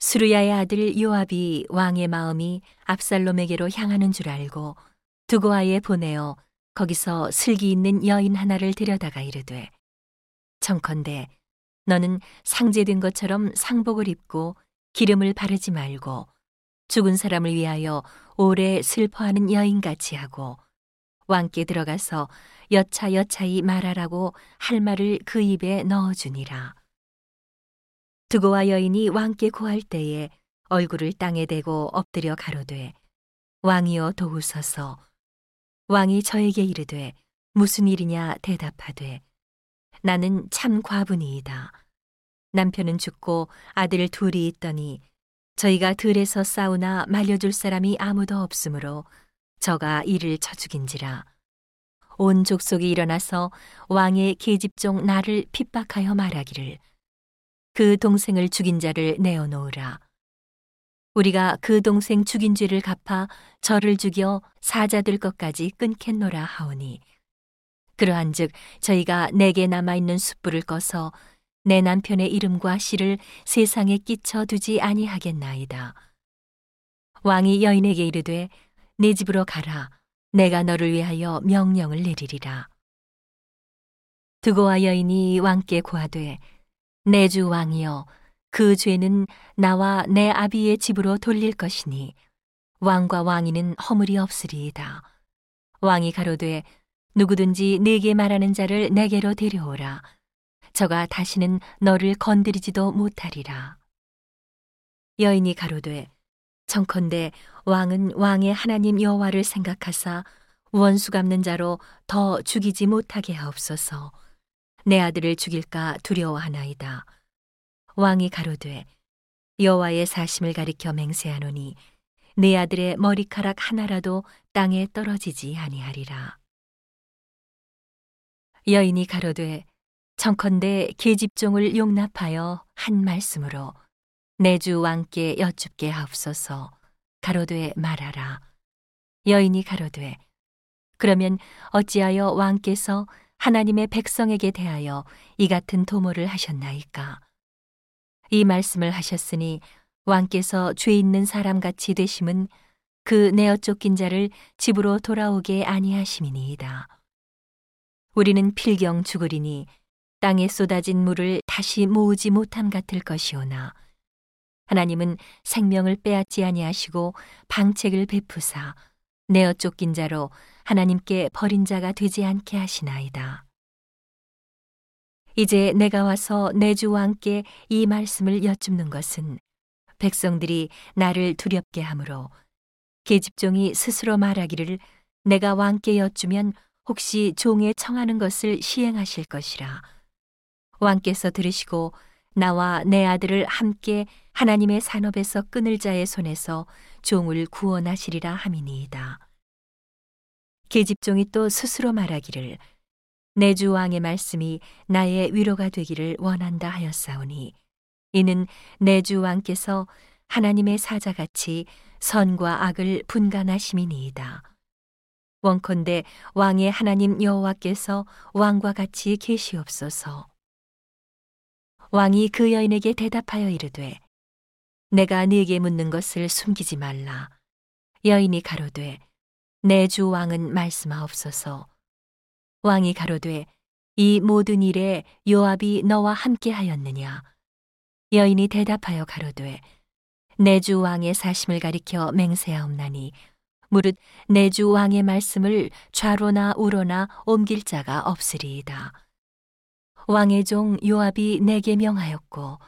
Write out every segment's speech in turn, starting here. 수르야의 아들 요압이 왕의 마음이 압살롬에게로 향하는 줄 알고 두고아에 보내어 거기서 슬기 있는 여인 하나를 데려다가 이르되, 청컨대 너는 상제된 것처럼 상복을 입고 기름을 바르지 말고 죽은 사람을 위하여 오래 슬퍼하는 여인같이 하고 왕께 들어가서 여차여차히 말하라고 할 말을 그 입에 넣어주니라. 두고와 여인이 왕께 고할 때에 얼굴을 땅에 대고 엎드려 가로되, 왕이여 도우소서. 왕이 저에게 이르되, 무슨 일이냐 대답하되, 나는 참 과부니이다. 남편은 죽고 아들 둘이 있더니 저희가 들에서 싸우나 말려줄 사람이 아무도 없으므로 저가 이를 쳐 죽인지라. 온 족속이 일어나서 왕의 계집종 나를 핍박하여 말하기를, 그 동생을 죽인 자를 내어놓으라. 우리가 그 동생 죽인 죄를 갚아 저를 죽여 사자될 것까지 끊겠노라 하오니, 그러한즉 저희가 내게 남아있는 숯불을 꺼서 내 남편의 이름과 씨를 세상에 끼쳐 두지 아니하겠나이다. 왕이 여인에게 이르되, 내 집으로 가라. 내가 너를 위하여 명령을 내리리라. 두고와 여인이 왕께 고하되, 내 주 왕이여, 그 죄는 나와 내 아비의 집으로 돌릴 것이니 왕과 왕이는 허물이 없으리이다. 왕이 가로되, 누구든지 네게 말하는 자를 내게로 데려오라. 저가 다시는 너를 건드리지도 못하리라. 여인이 가로되, 청컨대 왕은 왕의 하나님 여호와를 생각하사 원수 갚는 자로 더 죽이지 못하게 하옵소서. 내 아들을 죽일까 두려워하나이다. 왕이 가로되, 여호와의 사심을 가리켜 맹세하노니 내 아들의 머리카락 하나라도 땅에 떨어지지 아니하리라. 여인이 가로되, 청컨대 계집종을 용납하여 한 말씀으로 내 주 왕께 여쭙게 하옵소서. 가로되 말하라. 여인이 가로되, 그러면 어찌하여 왕께서 하나님의 백성에게 대하여 이 같은 도모를 하셨나이까? 이 말씀을 하셨으니 왕께서 죄 있는 사람같이 되심은 그 내어 쫓긴 자를 집으로 돌아오게 아니하심이니이다. 우리는 필경 죽으리니 땅에 쏟아진 물을 다시 모으지 못함 같을 것이오나 하나님은 생명을 빼앗지 아니하시고 방책을 베푸사 내어 쫓긴 자로 하나님께 버린 자가 되지 않게 하시나이다. 이제 내가 와서 내 주 왕께 이 말씀을 여쭙는 것은 백성들이 나를 두렵게 하므로 계집종이 스스로 말하기를, 내가 왕께 여쭈면 혹시 종에 청하는 것을 시행하실 것이라. 왕께서 들으시고 나와 내 아들을 함께 하나님의 산업에서 끊을 자의 손에서 종을 구원하시리라 함이니이다. 계집종이 또 스스로 말하기를, 내 주 왕의 말씀이 나의 위로가 되기를 원한다 하였사오니 이는 내 주 왕께서 하나님의 사자같이 선과 악을 분간하심이니이다. 원컨대 왕의 하나님 여호와께서 왕과 같이 계시옵소서. 왕이 그 여인에게 대답하여 이르되, 내가 네게 묻는 것을 숨기지 말라. 여인이 가로되, 내 주 왕은 말씀하옵소서. 왕이 가로되, 이 모든 일에 요압이 너와 함께 하였느냐? 여인이 대답하여 가로되, 내 주 왕의 사심을 가리켜 맹세하옵나니 무릇 내 주 왕의 말씀을 좌로나 우로나 옮길 자가 없으리이다. 왕의 종 요압이 내게 명하였고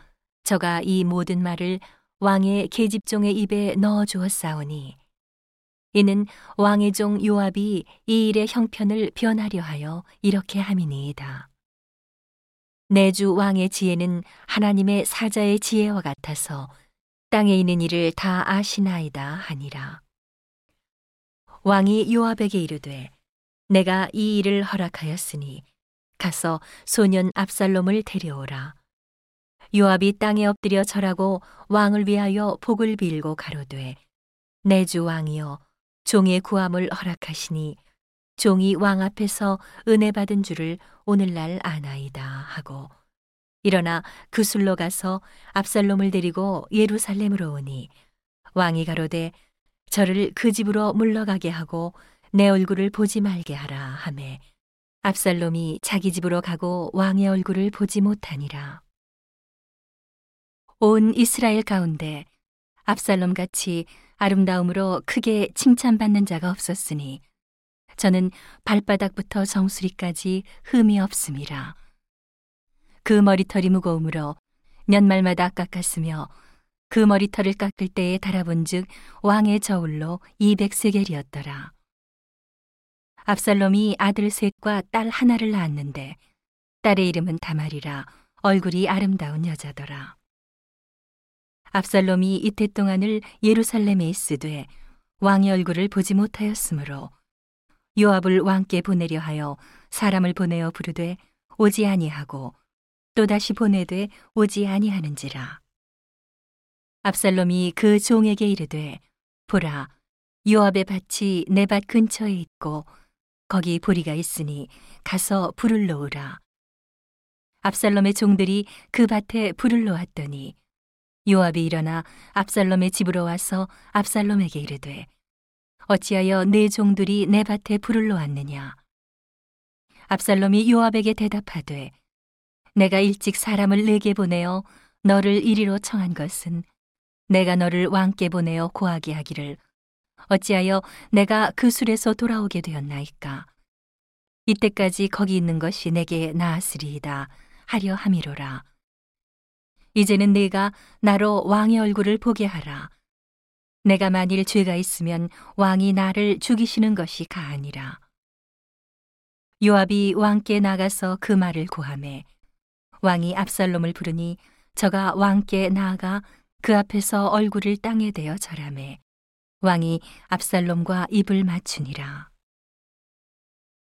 저가 이 모든 말을 왕의 계집종의 입에 넣어주었사오니 이는 왕의 종 요압이 이 일의 형편을 변하려 하여 이렇게 함이니이다. 내 주 왕의 지혜는 하나님의 사자의 지혜와 같아서 땅에 있는 일을 다 아시나이다 하니라. 왕이 요압에게 이르되, 내가 이 일을 허락하였으니 가서 소년 압살롬을 데려오라. 요압이 땅에 엎드려 절하고 왕을 위하여 복을 빌고 가로되, 내 주 왕이여, 종의 구함을 허락하시니 종이 왕 앞에서 은혜 받은 줄을 오늘날 아나이다 하고 일어나 그 술로 가서 압살롬을 데리고 예루살렘으로 오니 왕이 가로되 저를 그 집으로 물러가게 하고 내 얼굴을 보지 말게 하라 하매 압살롬이 자기 집으로 가고 왕의 얼굴을 보지 못하니라. 온 이스라엘 가운데 압살롬같이 아름다움으로 크게 칭찬받는 자가 없었으니 저는 발바닥부터 정수리까지 흠이 없음이라. 그 머리털이 무거움으로 연말마다 깎았으며 그 머리털을 깎을 때에 달아본 즉 왕의 저울로 200세겔이었더라. 압살롬이 아들 셋과 딸 하나를 낳았는데 딸의 이름은 다말이라 얼굴이 아름다운 여자더라. 압살롬이 이태 동안을 예루살렘에 있으되 왕의 얼굴을 보지 못하였으므로 요압을 왕께 보내려 하여 사람을 보내어 부르되 오지 아니하고 또다시 보내되 오지 아니하는지라. 압살롬이 그 종에게 이르되 보라 요압의 밭이 내 밭 근처에 있고 거기 보리가 있으니 가서 불을 놓으라. 압살롬의 종들이 그 밭에 불을 놓았더니 요압이 일어나 압살롬의 집으로 와서 압살롬에게 이르되 어찌하여 내 종들이 내 밭에 불을 놓았느냐. 압살롬이 요압에게 대답하되 내가 일찍 사람을 내게 보내어 너를 이리로 청한 것은 내가 너를 왕께 보내어 고하게 하기를 어찌하여 내가 그 술에서 돌아오게 되었나이까. 이때까지 거기 있는 것이 내게 나았으리이다 하려 함이로라. 이제는 네가 나로 왕의 얼굴을 보게 하라. 내가 만일 죄가 있으면 왕이 나를 죽이시는 것이 가하니라. 요압이 왕께 나가서 그 말을 고하매 왕이 압살롬을 부르니 저가 왕께 나아가 그 앞에서 얼굴을 땅에 대어 절하매 왕이 압살롬과 입을 맞추니라.